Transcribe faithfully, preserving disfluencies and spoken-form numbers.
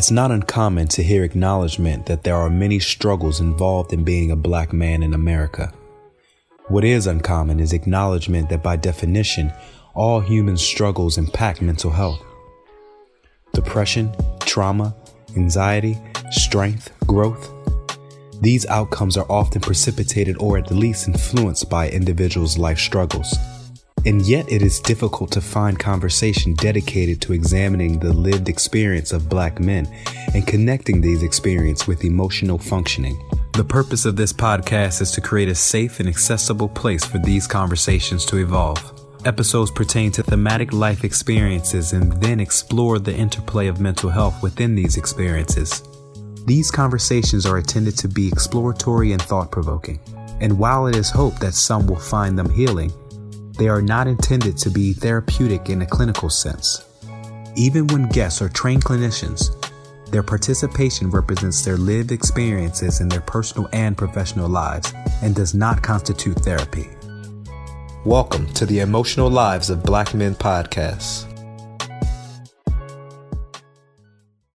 It's not uncommon to hear acknowledgement that there are many struggles involved in being a black man in America. What is uncommon is acknowledgement that by definition, all human struggles impact mental health. Depression, trauma, anxiety, strength, growth. These outcomes are often precipitated or at least influenced by individuals' life struggles. And yet it is difficult to find conversation dedicated to examining the lived experience of black men and connecting these experiences with emotional functioning. The purpose of this podcast is to create a safe and accessible place for these conversations to evolve. Episodes pertain to thematic life experiences and then explore the interplay of mental health within these experiences. These conversations are intended to be exploratory and thought-provoking. And while it is hoped that some will find them healing, they are not intended to be therapeutic in a clinical sense. Even when guests are trained clinicians, their participation represents their lived experiences in their personal and professional lives and does not constitute therapy. Welcome to the Emotional Lives of Black Men Podcast.